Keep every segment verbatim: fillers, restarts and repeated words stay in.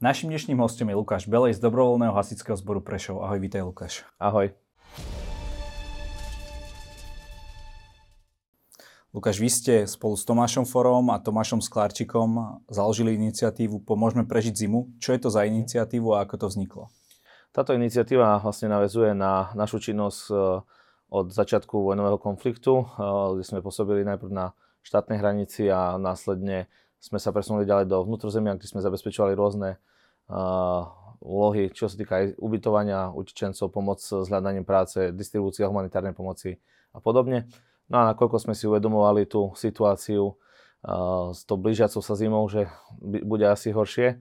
Naším dnešným hostom je Lukáš Belej z Dobrovoľného hasičského zboru Prešov. Ahoj, vítaj Lukáš. Ahoj. Lukáš, vy ste spolu s Tomášom Forrom a Tomášom Sklarčíkom založili iniciatívu Pomôžme prežiť zimu. Čo je to za iniciatívu a ako to vzniklo? Táto iniciatíva vlastne naväzuje na našu činnosť od začiatku vojnového konfliktu, kde sme pôsobili najprv na štátnej hranici a následne sme sa presunuli ďalej do vnútrozemia, kde sme zabezpečovali rôzne uh, úlohy, čo sa týka aj ubytovania utečencov, pomoc s hľadaním práce, distribúcia humanitárnej pomoci a podobne. No a nakoľko sme si uvedomovali tú situáciu uh, s tou blížiacou sa zimou, že by, bude asi horšie,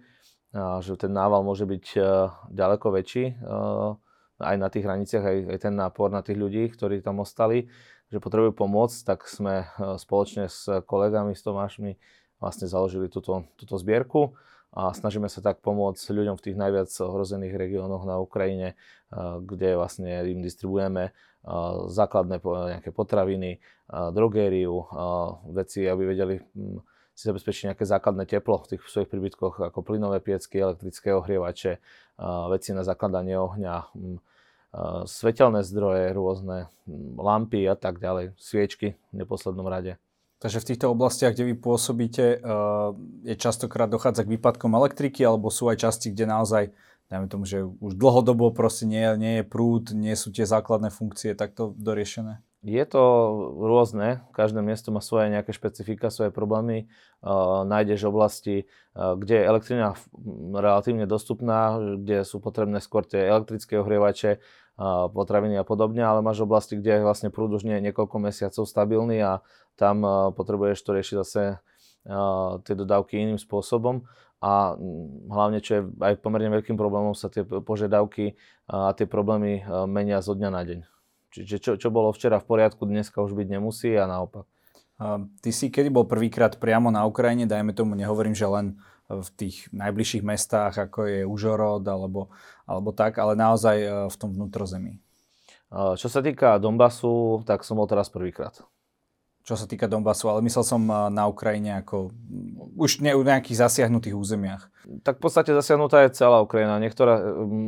uh, že ten nával môže byť uh, ďaleko väčší, uh, aj na tých hraniciach, aj, aj ten nápor na tých ľudí, ktorí tam ostali, že potrebujú pomôcť, tak sme uh, spoločne s kolegami, s Tomášmi, vlastne založili túto, túto zbierku a snažíme sa tak pomôcť ľuďom v tých najviac ohrozených regiónoch na Ukrajine, kde vlastne im distribuujeme základné nejaké potraviny, drogériu, veci, aby vedeli si zabezpečiť nejaké základné teplo v tých svojich príbytkoch, ako plynové piecky, elektrické ohrievače, veci na zakladanie ohňa, svetelné zdroje, rôzne lampy a tak ďalej, sviečky v neposlednom rade. Takže v týchto oblastiach, kde vy pôsobíte, je častokrát dochádza k výpadkom elektriky, alebo sú aj časti, kde naozaj, dajme tomu, že už dlhodobo proste nie, nie je prúd, nie sú tie základné funkcie takto doriešené? Je to rôzne, každé miesto má svoje nejaké špecifika, svoje problémy. Uh, nájdeš oblasti, uh, kde je elektrina relatívne dostupná, kde sú potrebné skôr tie elektrické ohrievače, uh, potraviny a podobne, ale máš oblasti, kde je vlastne prúd už nie je niekoľko mesiacov stabilný a tam uh, potrebuješ to riešiť zase uh, tie dodávky iným spôsobom. A hlavne, čo je aj pomerne veľkým problémom, sa tie požiadavky a tie problémy menia zo dňa na deň. Čiže čo, čo bolo včera v poriadku, dneska už byť nemusí a naopak. Ty si kedy bol prvýkrát priamo na Ukrajine, dajme tomu, nehovorím, že len v tých najbližších mestách, ako je Užhorod alebo, alebo tak, ale naozaj v tom vnútrozemí. Čo sa týka Donbasu, tak som bol teraz prvýkrát. Čo sa týka Donbasu, ale myslel som na Ukrajine ako už ne, nejakých zasiahnutých územiach. Tak v podstate zasiahnutá je celá Ukrajina. Niektorá,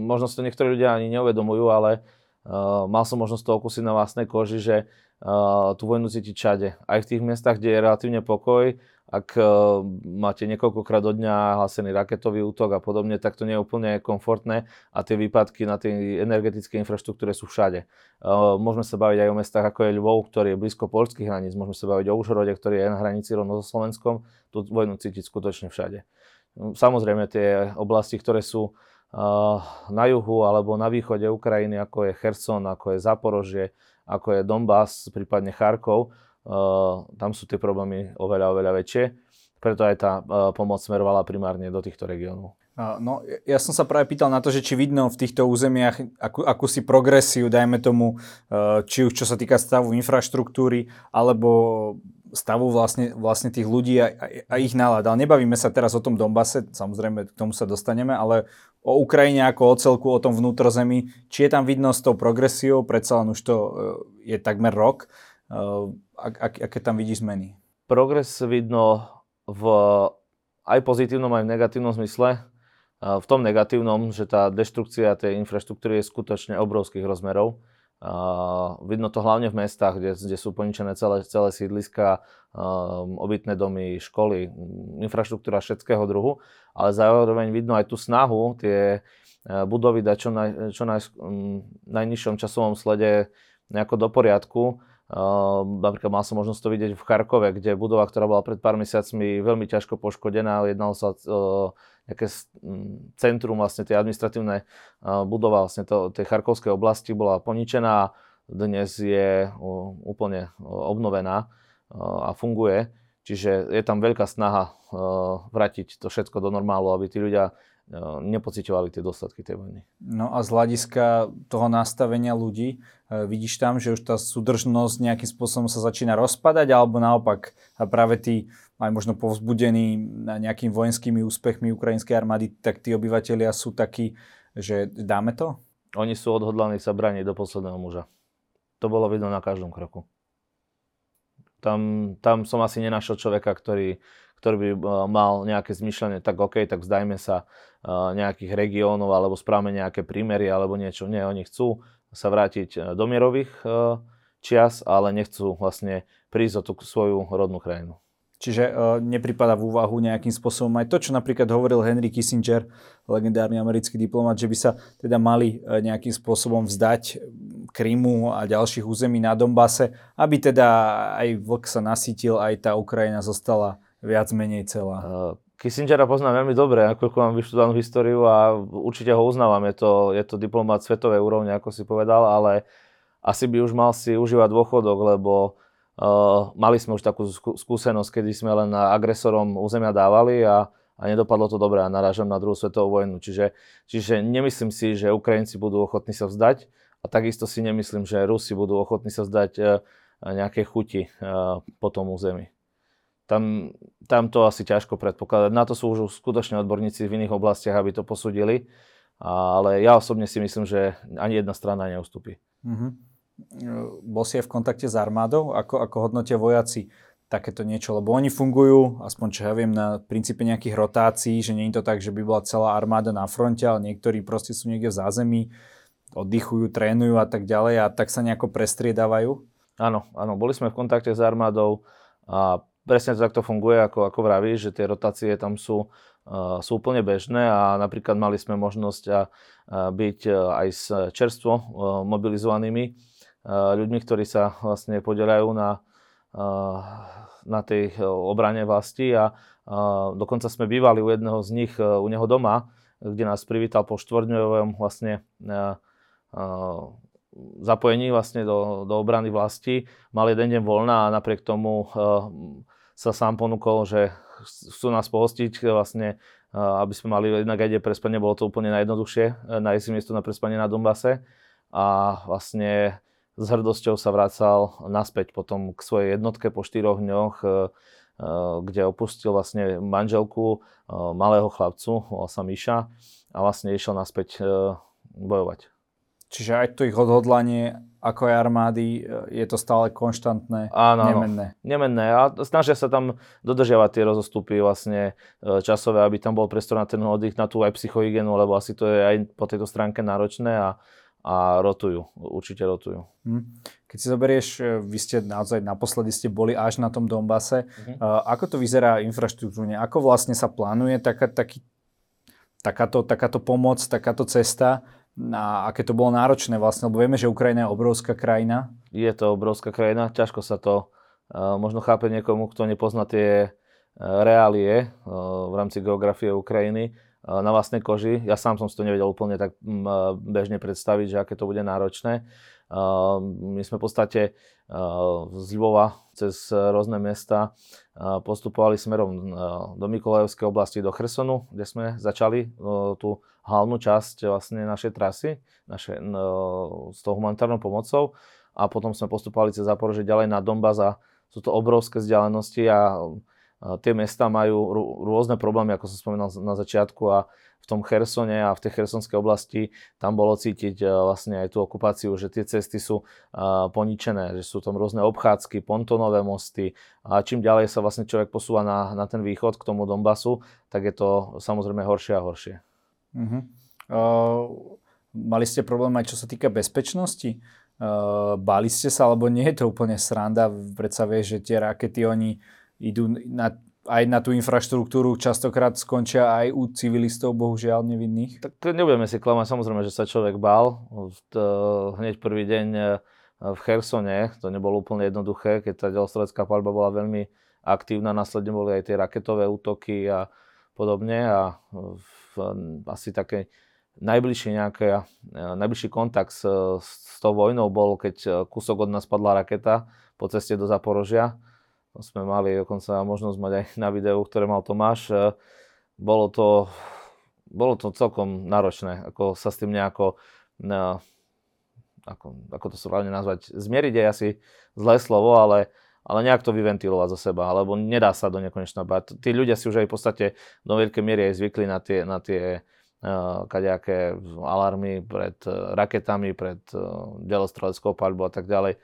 možno si to niektorí ľudia ani neuvedomujú, ale uh, mal som možnosť to okúsiť na vlastnej koži, že uh, tú vojnu cíti všade. Aj v tých miestach, kde je relatívne pokoj, ak uh, máte niekoľkokrát do dňa hlásený raketový útok a podobne, tak to nie je úplne komfortné a tie výpadky na tej energetickej infraštruktúre sú všade. Môžeme sa baviť aj o mestách ako je Lvov, ktorý je blízko poľských hraníc. Môžeme sa baviť o Užhorode, ktorý je na hranici rovno so Slovenskom. Tú vojnu cítiť skutočne všade. Samozrejme tie oblasti, ktoré sú na juhu alebo na východe Ukrajiny, ako je Kherson, ako je Zaporožie, ako je Donbas, prípadne Charkov, tam sú tie problémy oveľa, oveľa väčšie. Preto aj tá pomoc smerovala primárne do týchto regiónov. No, ja som sa práve pýtal na to, že či vidno v týchto územiach akú, akúsi progresiu, dajme tomu, či už čo sa týka stavu infraštruktúry, alebo stavu vlastne, vlastne tých ľudí a, a ich nálad. Ale nebavíme sa teraz o tom Donbase, samozrejme k tomu sa dostaneme, ale o Ukrajine ako o celku, o tom vnútrozemí, či je tam vidno s tou progresiou, predsa len už to je takmer rok, ak, aké tam vidíš zmeny? Progres vidno v aj pozitívnom, aj v negatívnom zmysle. V tom negatívnom, že tá deštrukcia tej infraštruktúry je skutočne obrovských rozmerov. Vidno to hlavne v mestách, kde, kde sú poničené celé, celé sídliska, obytné domy, školy, infraštruktúra všetkého druhu. Ale zároveň vidno aj tú snahu tie budovy dať čo, naj, čo naj, najnižšom časovom slede nejako do poriadku. Uh, napríklad mal som možnosť to vidieť v Charkove, kde budova, ktorá bola pred pár mesiacmi veľmi ťažko poškodená, jednalo sa uh, nejaké centrum, vlastne tie administratívne uh, budova vlastne to, tej Charkovskej oblasti bola poničená, dnes je uh, úplne uh, obnovená uh, a funguje. Čiže je tam veľká snaha uh, vrátiť to všetko do normálu, aby tí ľudia nepociťovali tie dôsledky tej vojny. No a z hľadiska toho nastavenia ľudí, vidíš tam, že už tá súdržnosť nejakým spôsobom sa začína rozpadať, alebo naopak práve tí, aj možno povzbudení nejakými vojenskými úspechmi ukrajinskej armády, tak tí obyvatelia sú takí, že dáme to? Oni sú odhodlaní sa brániť do posledného muža. To bolo vidno na každom kroku. Tam, tam som asi nenašiel človeka, ktorý ktorý by mal nejaké zmyšľanie, tak OK, tak vzdajme sa nejakých regiónov alebo správame nejaké prímerie alebo niečo. Nie, oni chcú sa vrátiť do mierových čias, ale nechcú vlastne prísť o tú svoju rodnú krajinu. Čiže uh, nepripada v úvahu nejakým spôsobom aj to, čo napríklad hovoril Henry Kissinger, legendárny americký diplomat, že by sa teda mali uh, nejakým spôsobom vzdať Krymu a ďalších území na Donbase, aby teda aj vlk sa nasýtil, aj tá Ukrajina zostala viac menej celá. Uh, Kissingera poznám veľmi dobre, akoľko mám vyštudovanú históriu a určite ho uznávam. Je to, je to diplomat svetovej úrovne, ako si povedal, ale asi by už mal si užívať dôchodok, lebo Uh, mali sme už takú skúsenosť, kedy sme len agresorom územia dávali a, a nedopadlo to dobre a narážam na druhú svetovú vojnu. Čiže, čiže nemyslím si, že Ukrajinci budú ochotní sa vzdať a takisto si nemyslím, že Rusi budú ochotní sa vzdať uh, nejaké chuti uh, po tom území. Tam, tam to asi ťažko predpokladať. Na to sú už skutočne odborníci v iných oblastiach, aby to posúdili, ale ja osobne si myslím, že ani jedna strana neustúpi. Mm-hmm. Bol si aj v kontakte s armádou, ako, ako hodnotia vojaci takéto niečo, lebo oni fungujú, aspoň čo ja viem, na princípe nejakých rotácií, že nie je to tak, že by bola celá armáda na fronte, ale niektorí proste sú niekde v zázemí, oddychujú, trénujú a tak ďalej a tak sa nejako prestriedávajú. Áno, áno, boli sme v kontakte s armádou a presne to takto funguje, ako, ako vravíš, že tie rotácie tam sú sú úplne bežné a napríklad mali sme možnosť byť aj s čerstvo mobilizovanými ľuďmi, ktorí sa vlastne podieľajú na, na tej obrane vlasti a dokonca sme bývali u jedného z nich, u neho doma, kde nás privítal po štvordňovom vlastne zapojení vlastne do, do obrany vlasti. Mal jeden deň voľná a napriek tomu sa sám ponúkol, že chcú nás pohostiť, vlastne, aby sme mali jednak aj kde prespanie, bolo to úplne najjednoduchšie, nájsť si miesto na prespanie na Donbase a vlastne s hrdosťou sa vracal naspäť potom k svojej jednotke po štyroch dňoch, kde opustil vlastne manželku malého chlapcu, volal sa Miša a vlastne išiel naspäť bojovať. Čiže aj to ich odhodlanie, ako aj armády, je to stále konštantné, áno, nemenné. Nemenné a snažia sa tam dodržiavať tie rozostupy vlastne časové, aby tam bol priestor na ten oddych, na tú aj psychohygienu, lebo asi to je aj po tejto stránke náročné a, a rotujú, určite rotujú. Hm. Keď si zoberieš, vy ste naozaj naposledy ste boli až na tom Donbase, mhm. ako to vyzerá infraštruktúrne, ako vlastne sa plánuje taká, taký, takáto, takáto pomoc, takáto cesta, a aké to bolo náročné vlastne, lebo vieme, že Ukrajina je obrovská krajina. Je to obrovská krajina, ťažko sa to uh, možno chápe niekomu, kto nepozná tie uh, reálie uh, v rámci geografie Ukrajiny uh, na vlastnej koži. Ja sám som si to nevedel úplne tak um, bežne predstaviť, že aké to bude náročné. Uh, my sme v podstate uh, z Lvova cez rôzne mesta uh, postupovali smerom uh, do Mikolajovskej oblasti, do Khersonu, kde sme začali uh, tú hlavnú časť vlastne našej trasy naše, no, s tou humanitárnou pomocou a potom sme postupovali cez Zaporožie ďalej na Donbas a sú to obrovské vzdialenosti a, a tie mesta majú r- rôzne problémy, ako som spomínal na začiatku a v tom Khersone a v tej chersonskej oblasti tam bolo cítiť a, vlastne aj tú okupáciu, že tie cesty sú a, poničené, že sú tam rôzne obchádzky, pontónové mosty a čím ďalej sa vlastne človek posúva na, na ten východ k tomu Donbasu, tak je to samozrejme horšie a horšie. Uh-huh. Uh, mali ste problém aj čo sa týka bezpečnosti? Uh, báli ste sa, alebo nie je to úplne sranda? Predsa vieš, že tie rakety, oni idú na, aj na tú infraštruktúru, častokrát skončia aj u civilistov, bohužiaľ nevinných. Tak nebudeme si klamať, samozrejme, že sa človek bál. Hneď prvý deň v Chersone, to nebolo úplne jednoduché, keď tá delostrelecká paľba bola veľmi aktívna, následne boli aj tie raketové útoky a podobne a v, asi také najbližší, nejaké, najbližší kontakt s, s tou vojnou bol, keď kúsok od nás padla raketa po ceste do Zaporožia. To sme mali dokonca možnosť mať aj na videu, ktoré mal Tomáš. Bolo to, bolo to celkom náročné, ako sa s tým nejako, ne, ako, ako to správne nazvať, zmieriť je asi zlé slovo, ale ale nejak to vyventilovať zo seba, alebo nedá sa do nekonečna báť. Tí ľudia si už aj v podstate do veľkej miery aj zvykli na tie, na tie uh, kadejaké alarmy pred uh, raketami, pred uh, delostreleckou paľbou a tak ďalej.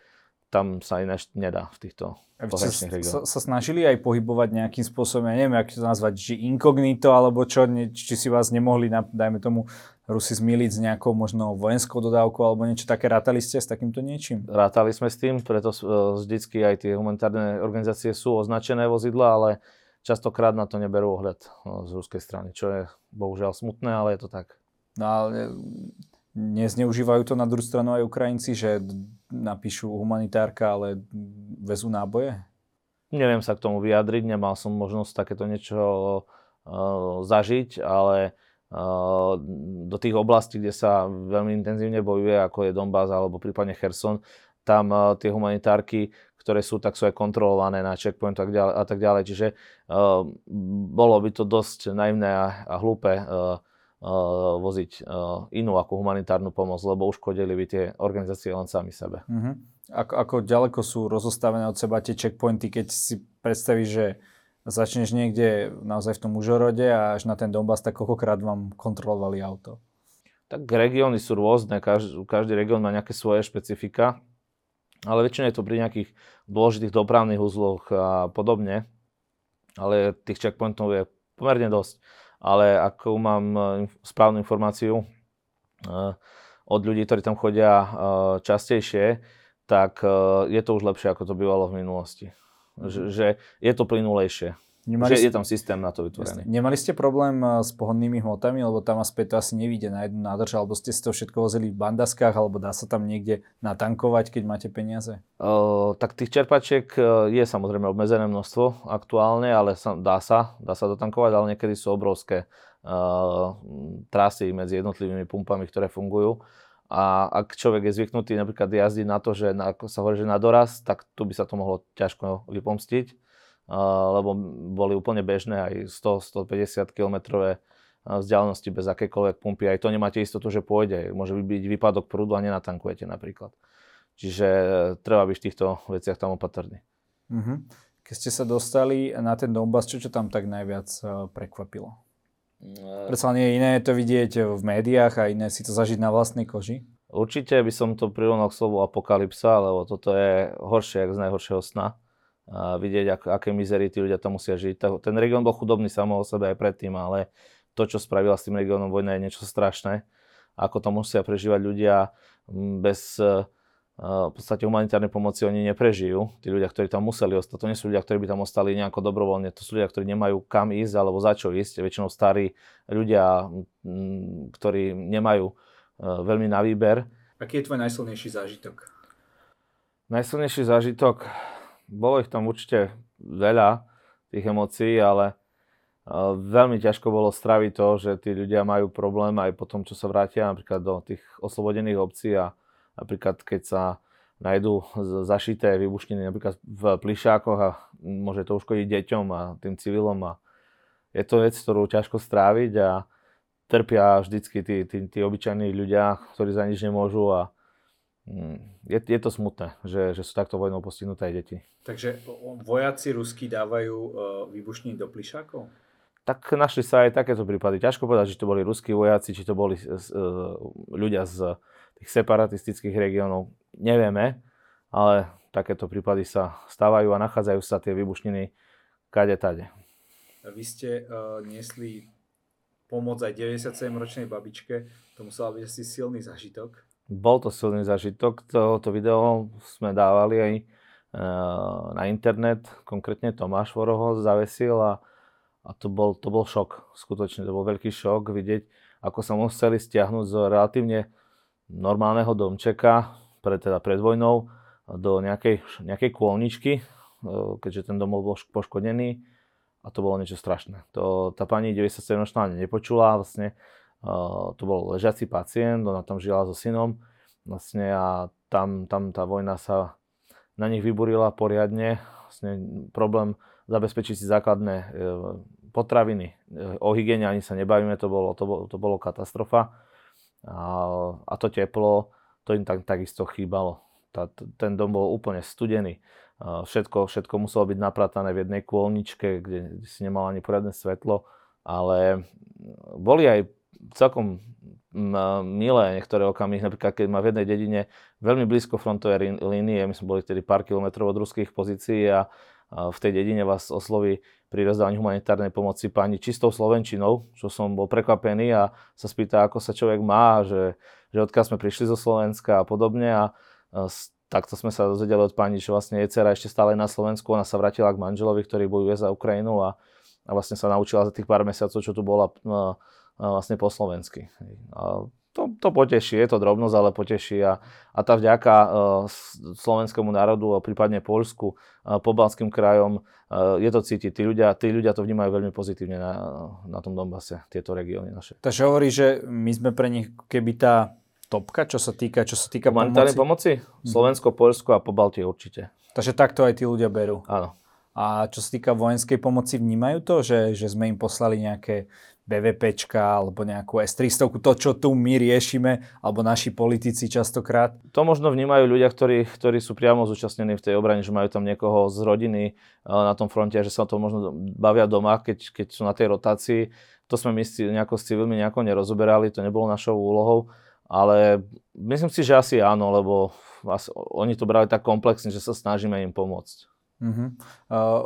tam sa ináč nedá v týchto pohraničných regiónoch. Sa, sa snažili aj pohybovať nejakým spôsobom, ja neviem, ako to nazvať, či inkognito, alebo čo, ne, či si vás nemohli, dajme tomu, Rusi zmiliť s nejakou možno vojenskou dodávkou, alebo niečo také, rátali ste s takýmto niečím? Rátali sme s tým, preto vždycky aj tie humanitárne organizácie sú označené vozidla, ale častokrát na to neberú ohľad z ruskej strany, čo je bohužiaľ smutné, ale je to tak. No, ale nezneužívajú to na druhú stranu aj Ukrajinci, že napíšu humanitárka, ale vezú náboje? Neviem sa k tomu vyjadriť, nemal som možnosť takéto niečo uh, zažiť, ale uh, do tých oblastí, kde sa veľmi intenzívne bojuje, ako je Donbas alebo prípadne Kherson, tam uh, tie humanitárky, ktoré sú, tak sú aj kontrolované na checkpointu a tak ďalej. Čiže uh, bolo by to dosť naivné a, a hlúpe uh, Uh, voziť uh, inú ako humanitárnu pomoc, lebo uškodili by tie organizácie len sami sebe. Uh-huh. Ako, ako ďaleko sú rozostavené od seba tie checkpointy, keď si predstavíš, že začneš niekde naozaj v tom Užhorode a až na ten Donbas, tak koľkokrát vám kontrolovali auto? Tak regióny sú rôzne, každý, každý región má nejaké svoje špecifika, ale väčšina je to pri nejakých dôležitých dopravných uzloch a podobne, ale tých checkpointov je pomerne dosť. Ale ako mám správnu informáciu od ľudí, ktorí tam chodia častejšie, tak je to už lepšie, ako to bývalo v minulosti. Že je to plynulejšie. Nemali že ste, je tam systém na to vytvorený. Jasne. Nemali ste problém s pohonnými hmotami, lebo tam aspäť to asi nevíde na jednu nádrž, alebo ste si to všetko vozili v bandaskách, alebo dá sa tam niekde natankovať, keď máte peniaze? Uh, tak tých čerpačiek je samozrejme obmedzené množstvo aktuálne, ale sa, dá sa, dá sa dotankovať, ale niekedy sú obrovské uh, trasy medzi jednotlivými pumpami, ktoré fungujú. A ak človek je zvyknutý napríklad jazdiť na to, že na, ako sa hovorí, že na doraz, tak tu by sa to mohlo ťažko vypomstiť. Lebo boli úplne bežné aj sto až stopäťdesiat kilometrové vzdialenosti bez akékoľvek pumpy. Aj to nemáte istotu, že pôjde. Môže byť výpadok prúdu a nenatankujete napríklad. Čiže treba byť v týchto veciach tam opatrný. Uh-huh. Keď ste sa dostali na ten Donbas, čo, čo tam tak najviac prekvapilo? Uh... Predsa nie je iné to vidieť v médiách a iné si to zažiť na vlastnej koži? Určite by som to prirovnal k slovu apokalypsa, lebo toto je horšie ako z najhoršieho sna. A vidieť, ak, aké mizery tí ľudia tam musia žiť. Tá, ten región bol chudobný samo o sebe aj predtým, ale to, čo spravila s tým regiónom vojna, je niečo strašné. Ako to musia prežívať ľudia bez uh, v podstate humanitárnej pomoci, oni neprežijú. Tí ľudia, ktorí tam museli ostať, to nie sú ľudia, ktorí by tam ostali nejako dobrovoľne. To sú ľudia, ktorí nemajú kam ísť alebo za čo ísť. Väčšinou starí ľudia, m, ktorí nemajú uh, veľmi na výber. Aký je tvoj najsilnejší zážitok? Najsilnejší zážitok... Bolo ich tam určite veľa tých emócií, ale veľmi ťažko bolo straviť to, že tí ľudia majú problém aj po tom, čo sa vrátia napríklad do tých oslobodených obcí a napríklad keď sa nájdú zašité výbušniny napríklad v plišákoch a môže to uškodiť deťom a tým civilom a je to vec, ktorú ťažko stráviť a trpia vždycky tí, tí, tí obyčajní ľudia, ktorí za nič nemôžu a Je, je to smutné, že, že sú takto vojnou postihnuté aj deti. Takže vojaci ruskí dávajú e, výbušniny do plišákov? Tak našli sa aj takéto prípady. Ťažko povedať, či to boli ruskí vojaci, či to boli e, ľudia z tých separatistických regiónov. Nevieme, ale takéto prípady sa stávajú a nachádzajú sa tie výbušniny kade-tade. Vy ste e, niesli pomoc aj deväťdesiatsedemročnej babičke. To musel byť asi silný zážitok. Bol to silný zážitok, to, to video sme dávali aj e, na internet, konkrétne Tomáš Forr ho zavesil a, a to, bol, to bol šok, skutočne to bol veľký šok vidieť, ako sa museli stiahnuť z relatívne normálneho domčeka, pre, teda pred vojnou, do nejakej, nejakej kôlničky, e, keďže ten dom bol poškodený a to bolo niečo strašné. To, tá pani deväťdesiatsedemročná nepočula vlastne. Uh, to bol ležiaci pacient, ona tam žila so synom vlastne a tam, tam tá vojna sa na nich vyburila poriadne. Vlastne problém zabezpečiť si základné e, potraviny. E, o hygiene ani sa nebavíme, to bolo, to bolo, to bolo katastrofa. A, a to teplo, to im tak, takisto chýbalo. Tá, ten dom bol úplne studený. Uh, všetko, všetko muselo byť napratané v jednej kôlničke, kde si nemalo ani poriadne svetlo, ale boli aj celkom milé niektoré okamihy, napríklad keď má v jednej dedine veľmi blízko frontovej línie, my sme boli vtedy pár kilometrov od ruských pozícií a v tej dedine vás osloví pri rozdávaní humanitárnej pomoci pani čistou slovenčinou, čo som bol prekvapený, a sa spýta, ako sa človek má, že, že odkiaľ sme prišli zo Slovenska a podobne, a takto sme sa dozvedeli od pani, že vlastne jej dcera ešte stále na Slovensku, ona sa vrátila k manželovi, ktorý bojuje za Ukrajinu, a, a vlastne sa naučila za tých pár mesiacov, čo tu bola, no, vlastne po slovensky. A to, to poteší, je to drobnosť, ale poteší, a, a tá vďaka uh, slovenskému národu a prípadne Poľsku, uh, pobaltským krajom, uh, je to cítiť. Tí ľudia, tí ľudia to vnímajú veľmi pozitívne na, na tom Donbase, tieto regióny naše. Takže hovorí, že my sme pre nich keby tá topka, čo sa týka, čo sa týka humanitárnej pomoci? pomoci? Slovensko, Poľsko a Pobaltie určite. Takže takto aj tí ľudia berú. Áno. A čo sa týka vojenskej pomoci, vnímajú to, že, že sme im poslali nejaké bé vé péčka alebo nejakú es tristo, to, čo tu my riešime, alebo naši politici častokrát? To možno vnímajú ľudia, ktorí, ktorí sú priamo zúčastnení v tej obrane, že majú tam niekoho z rodiny na tom fronte a že sa to možno bavia doma, keď, keď sú na tej rotácii. To sme my nejako s civilmi nejako nerozoberali, to nebolo našou úlohou, ale myslím si, že asi áno, lebo asi oni to brali tak komplexne, že sa snažíme im pomôcť. Uh-huh. Uh,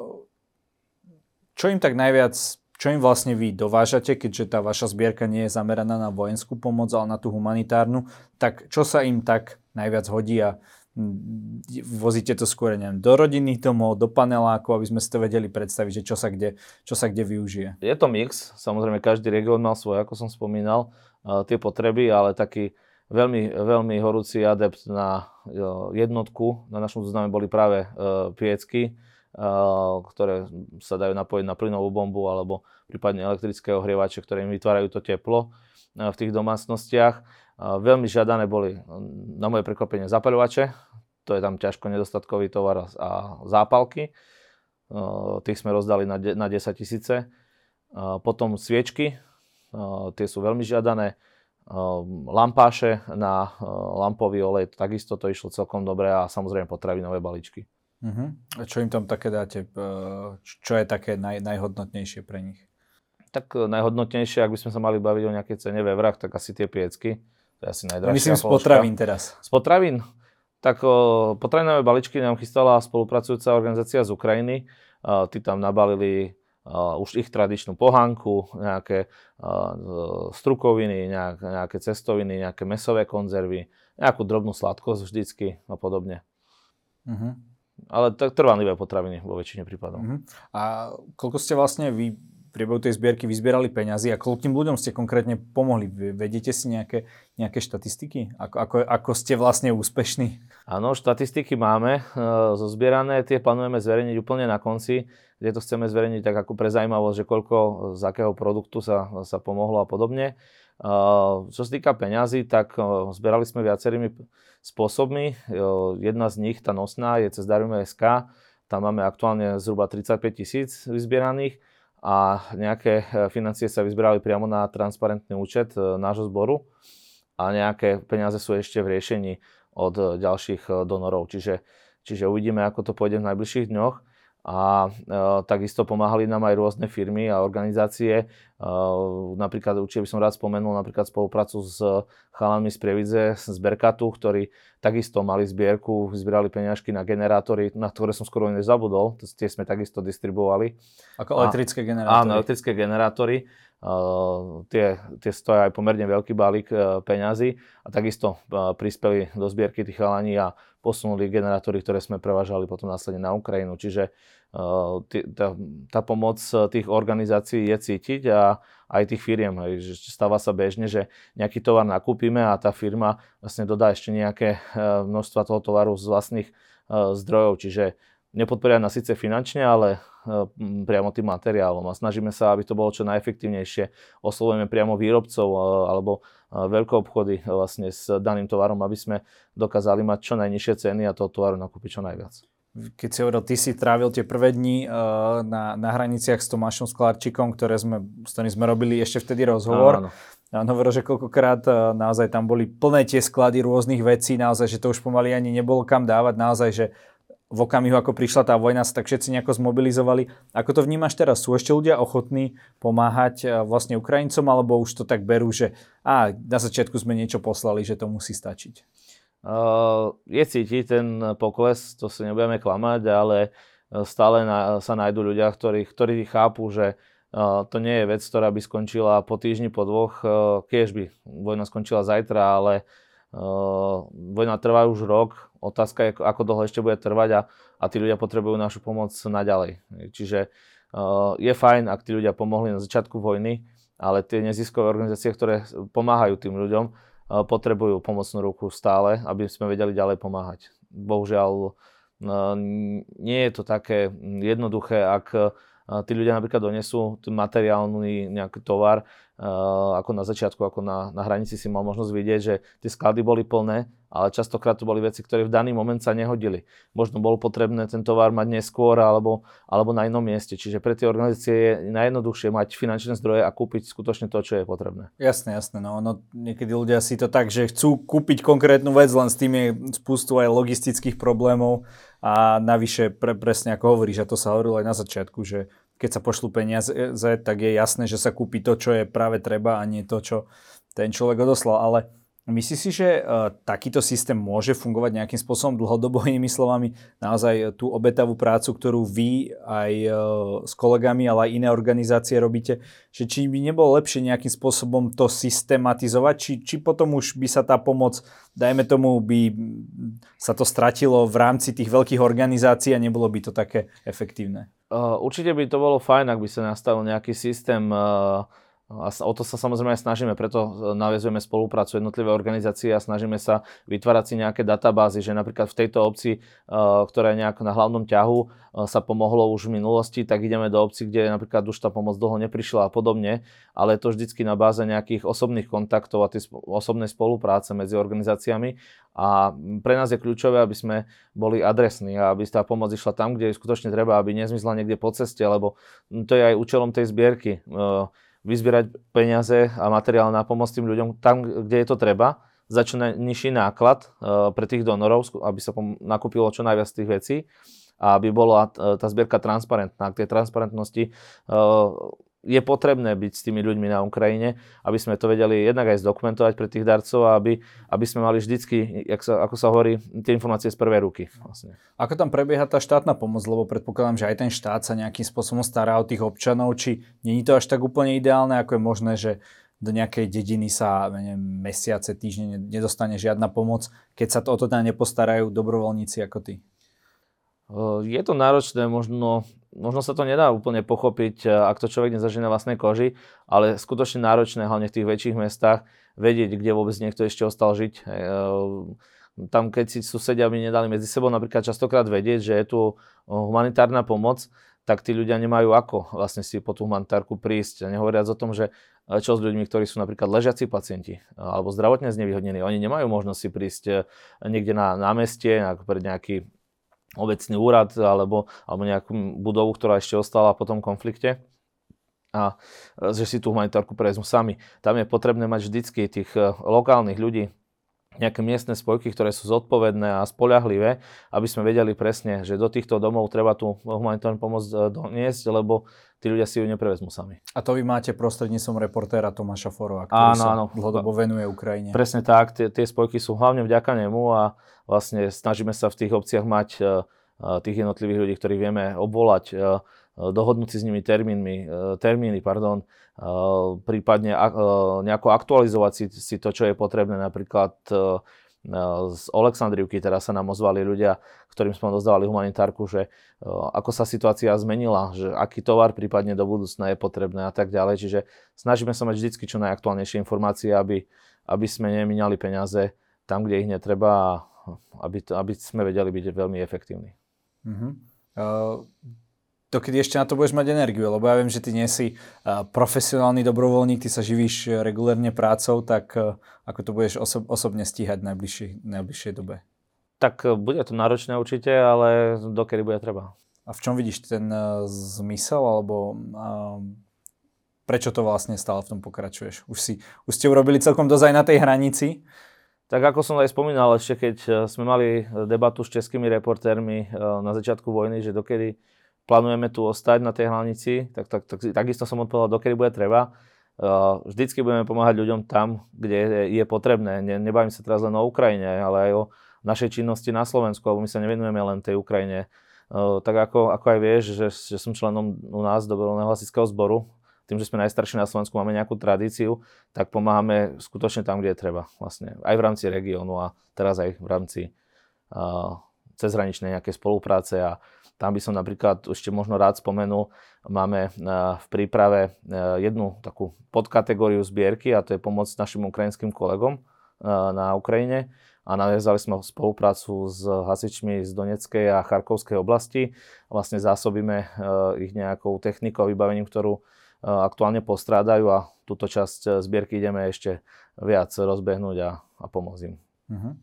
čo im tak najviac... Čo im vlastne vy dovážate, keďže tá vaša zbierka nie je zameraná na vojenskú pomoc, ale na tú humanitárnu, tak čo sa im tak najviac hodí a vozíte to skôr, neviem, do rodinných domov, do panelákov, aby sme si to vedeli predstaviť, že čo sa kde, čo sa kde využije? Je to mix, samozrejme každý región mal svoje, ako som spomínal, tie potreby, ale taký veľmi, veľmi horúci adept na jednotku, na našom zozname boli práve piecky, ktoré sa dajú napojiť na plynovú bombu alebo prípadne elektrické ohrievače, ktoré im vytvárajú to teplo v tých domácnostiach. Veľmi žiadané boli, na moje prekvapenie, zapaľovače, to je tam ťažko nedostatkový tovar, a zápalky, tých sme rozdali na desaťtisíc. Potom sviečky, tie sú veľmi žiadané, lampáše na lampový olej, takisto to išlo celkom dobre, a samozrejme potravinové balíčky. Uh-huh. A čo im tam také dáte? Čo je také naj, najhodnotnejšie pre nich? Tak najhodnotnejšie, ak by sme sa mali baviť o nejakej cene ve vrách, tak asi tie piecky. To je asi najdražšia. Myslím z potravín teraz. Z potravín? Tak o, potravinové balíčky nám chystala spolupracujúca organizácia z Ukrajiny. O, tí tam nabalili o, už ich tradičnú pohánku, nejaké o, strukoviny, nejak, nejaké cestoviny, nejaké mäsové konzervy, nejakú drobnú sladkosť vždycky a podobne. Uh-huh. Ale tak trvanlivé potraviny vo väčšine prípadov. Uh-huh. A koľko ste vlastne vy v priebehu tej zbierky vyzbierali peňazí a koľkým ľuďom ste konkrétne pomohli? Vedete si nejaké, nejaké štatistiky? Ako, ako, ako ste vlastne úspešní? Áno, štatistiky máme e, zozbierané, tie plánujeme zverejniť úplne na konci, kde to chceme zverejniť tak ako pre zaujímavosť, že koľko z akého produktu sa, sa pomohlo a podobne. Uh, čo sa týka peňazí, tak uh, zberali sme viacerými spôsobmi. Uh, jedna z nich, tá nosná, je cez Darujme.sk. Tam máme aktuálne zhruba tridsaťpäť tisíc vyzbieraných a nejaké uh, financie sa vyzberali priamo na transparentný účet uh, nášho zboru a nejaké peniaze sú ešte v riešení od uh, ďalších uh, donorov. Čiže, čiže uvidíme, ako to pôjde v najbližších dňoch. A e, takisto pomáhali nám aj rôzne firmy a organizácie. E, napríklad, určite by som rád spomenul napríklad spoluprácu s chalanmi z Prievidze, z Berkatu, ktorí takisto mali zbierku, zbierali peniažky na generátory, na ktoré som skoro nezabudol, tie sme takisto distribuovali. Ako elektrické generátory. Áno, elektrické generátory. Uh, tie, tie stoja aj pomerne veľký balík uh, peňazí a takisto uh, prispeli do zbierky tých chalani a posunuli generátory, ktoré sme prevážali potom následne na Ukrajinu. Čiže uh, t- tá, tá pomoc tých organizácií je cítiť a aj tých firiem. Hej, že stáva sa bežne, že nejaký tovar nakúpime a tá firma vlastne dodá ešte nejaké uh, množstva toho tovaru z vlastných uh, zdrojov. Čiže nepodporia nás síce finančne, ale priamo tým materiálom a snažíme sa, aby to bolo čo najefektívnejšie. Oslovujeme priamo výrobcov alebo veľkoobchody vlastne s daným tovarom, aby sme dokázali mať čo najnižšie ceny a toho tovaru nakúpiť čo najviac. Keď si hovoril, ty si trávil tie prvé dni na, na hraniciach s Tomášom Sklarčíkom, ktoré sme, s ktorým sme robili ešte vtedy rozhovor. Áno. Áno, hovoril, že koľkokrát naozaj tam boli plné tie sklady rôznych vecí, naozaj, že to už pomaly ani nebolo kam dávať, naozaj, že v okamihu, ako prišla tá vojna, sa tak všetci nejako zmobilizovali. Ako to vnímaš teraz? Sú ešte ľudia ochotní pomáhať vlastne Ukrajincom, alebo už to tak berú, že á, na začiatku sme niečo poslali, že to musí stačiť? Uh, je cítiť ten pokles, to si nebudeme klamať, ale stále na, sa nájdú ľudia, ktorí, ktorí chápu, že uh, to nie je vec, ktorá by skončila po týždni, po dvoch, uh, kiež by vojna skončila zajtra, ale uh, vojna trvá už rok, otázka je, ako dlho ešte bude trvať a, a tí ľudia potrebujú našu pomoc naďalej. Čiže uh, je fajn, ak tí ľudia pomohli na začiatku vojny, ale tie neziskové organizácie, ktoré pomáhajú tým ľuďom, potrebujú pomocnú ruku stále, aby sme vedeli ďalej pomáhať. Bohužiaľ, nie je to také jednoduché, ak tí ľudia napríklad donesú materiálny nejaký tovar, ako na začiatku, ako na, na hranici si mal možnosť vidieť, že tie sklady boli plné, ale častokrát to boli veci, ktoré v daný moment sa nehodili. Možno bolo potrebné ten tovar mať neskôr alebo, alebo na inom mieste. Čiže pre tie organizácie je najjednoduchšie mať finančné zdroje a kúpiť skutočne to, čo je potrebné. Jasné, jasné. No, no niekedy ľudia si to tak, že chcú kúpiť konkrétnu vec, len s tým je spústu aj logistických problémov a navyše pre, presne ako hovoríš, a to sa hovorilo aj na začiatku, že keď sa pošlú peniaze, tak je jasné, že sa kúpi to, čo je práve treba a nie to, čo ten človek odoslal. Ale myslíš si, že uh, takýto systém môže fungovať nejakým spôsobom dlhodobo, inými slovami, naozaj tú obetavú prácu, ktorú vy aj uh, s kolegami, ale aj iné organizácie robíte, že či by nebolo lepšie nejakým spôsobom to systematizovať, či, či potom už by sa tá pomoc, dajme tomu, by sa to stratilo v rámci tých veľkých organizácií a nebolo by to také efektívne? Uh, určite by to bolo fajn, ak by sa nastavil nejaký systém, uh... a o to sa samozrejme aj snažíme, preto naviezujeme spoluprácu jednotlivé organizácie a snažíme sa vytvárať si nejaké databázy, že napríklad v tejto obci, ktorá je nejak na hlavnom ťahu, sa pomohlo už v minulosti, tak ideme do obci, kde napríklad už tá pomoc dlho neprišla a podobne, ale je to vždycky na báze nejakých osobných kontaktov a tej osobnej spolupráce medzi organizáciami. A pre nás je kľúčové, aby sme boli adresní a aby tá pomoc išla tam, kde skutočne treba, aby nezmizla niekde po ceste, lebo to je aj účelom tej zbierky. Vyzbierať peniaze a materiál na pomoc tým ľuďom tam, kde je to treba, za čo najnižší náklad pre tých donorov, aby sa nakúpilo čo najviac tých vecí a aby bola tá zbierka transparentná. K tej transparentnosti je potrebné byť s tými ľuďmi na Ukrajine, aby sme to vedeli jednak aj zdokumentovať pre tých darcov a aby, aby sme mali vždycky, jak sa, ako sa hovorí, tie informácie z prvej ruky. Vlastne. Ako tam prebieha tá štátna pomoc? Lebo predpokladám, že aj ten štát sa nejakým spôsobom stará o tých občanov. Či nie je to až tak úplne ideálne, ako je možné, že do nejakej dediny sa neviem, mesiace, týždne nedostane žiadna pomoc, keď sa to, o to tam nepostarajú dobrovoľníci ako ty? Je to náročné, možno, možno sa to nedá úplne pochopiť, ak to človek nezažije na vlastnej koži, ale skutočne náročné, hlavne v tých väčších mestách, vedieť, kde vôbec niekto ešte ostal žiť. Tam, keď si susedia by nedali medzi sebou napríklad častokrát vedieť, že je tu humanitárna pomoc, tak tí ľudia nemajú ako vlastne si po tú humanitárku prísť. Nehovoriac o tom, že čo s ľuďmi, ktorí sú napríklad ležiaci pacienti alebo zdravotne znevýhodnení, oni nemajú možnosť si prísť niekde na námestie, pred nejaký obecný úrad alebo, alebo nejakú budovu, ktorá ešte ostala po tom konflikte a že si tú humanitárku prevezmú sami. Tam je potrebné mať vždycky tých lokálnych ľudí, nejaké miestne spojky, ktoré sú zodpovedné a spoľahlivé, aby sme vedeli presne, že do týchto domov treba tú humanitárnu pomoc doniesť, lebo tí ľudia si ju neprevezmú sami. A to vy máte prostredníctvom reportéra Tomáša Forra, ktorý áno, sa áno. dlhodobo venuje Ukrajine. Presne tak, tie, tie spojky sú hlavne vďaka nemu a vlastne snažíme sa v tých obciach mať tých jednotlivých ľudí, ktorých vieme obvolať, dohodnúť si s nimi termínmi, termíny, pardon, prípadne nejako aktualizovať si, si to, čo je potrebné. Napríklad z Alexandrivky teraz sa nám ozvali ľudia, ktorým sme dozdávali humanitárku, že ako sa situácia zmenila, že aký tovar prípadne do budúcna je potrebné a tak ďalej. Čiže snažíme sa mať vždy čo najaktuálnejšie informácie, aby, aby sme nemíňali peniaze tam, kde ich netreba a aby, to, aby sme vedeli byť veľmi efektívni. Mm-hmm. Uh... To keď ešte na to budeš mať energiu, lebo ja viem, že ty nie si uh, profesionálny dobrovoľník, ty sa živíš regulérne prácou, tak uh, ako to budeš oso- osobne stíhať v najbližšej, najbližšej dobe? Tak uh, bude to náročné určite, ale dokedy bude treba. A v čom vidíš ten uh, zmysel, alebo uh, prečo to vlastne stále v tom pokračuješ? Už, si, už ste urobili celkom dosť aj na tej hranici. Tak ako som aj spomínal, ešte keď sme mali debatu s českými reportérmi na začiatku vojny, že dokedy plánujeme tu ostať na tej hranici, tak, tak, tak takisto som odpovedal, dokedy bude treba. Vždycky budeme pomáhať ľuďom tam, kde je potrebné. Ne, nebavím sa teraz len o Ukrajine, ale aj o našej činnosti na Slovensku, alebo my sa nevenujeme len tej Ukrajine. Tak ako, ako aj vieš, že, že som členom u nás Dobrovoľného hasičského zboru, tým, že sme najstarší na Slovensku, máme nejakú tradíciu, tak pomáhame skutočne tam, kde je treba. Vlastne aj v rámci regiónu a teraz aj v rámci uh, cezhraničnej nejakej spolupráce. A tam by som napríklad ešte možno rád spomenul, máme v príprave jednu takú podkategóriu zbierky a to je pomoc našim ukrajinským kolegom na Ukrajine. A naviazali sme spoluprácu s hasičmi z Doneckej a Charkovskej oblasti. Vlastne zásobíme ich nejakou technikou, vybavením, ktorú aktuálne postrádajú a túto časť zbierky ideme ešte viac rozbehnúť a, a pomôcť im. Uh-huh.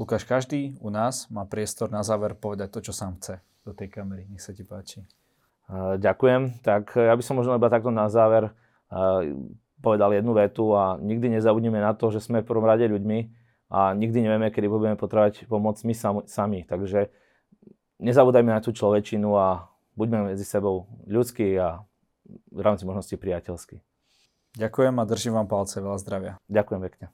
Lukáš, každý u nás má priestor na záver povedať to, čo sám chce. Do tej kamery. Nech sa ti páči. Ďakujem. Tak ja by som možno iba takto na záver povedal jednu vetu a nikdy nezabudneme na to, že sme v prvom rade ľuďmi a nikdy nevieme, kedy budeme potrebovať pomoc my sami. Takže nezabúdajme na tú človečinu a buďme medzi sebou ľudskí a v rámci možnosti priateľskí. Ďakujem a držím vám palce. Veľa zdravia. Ďakujem pekne.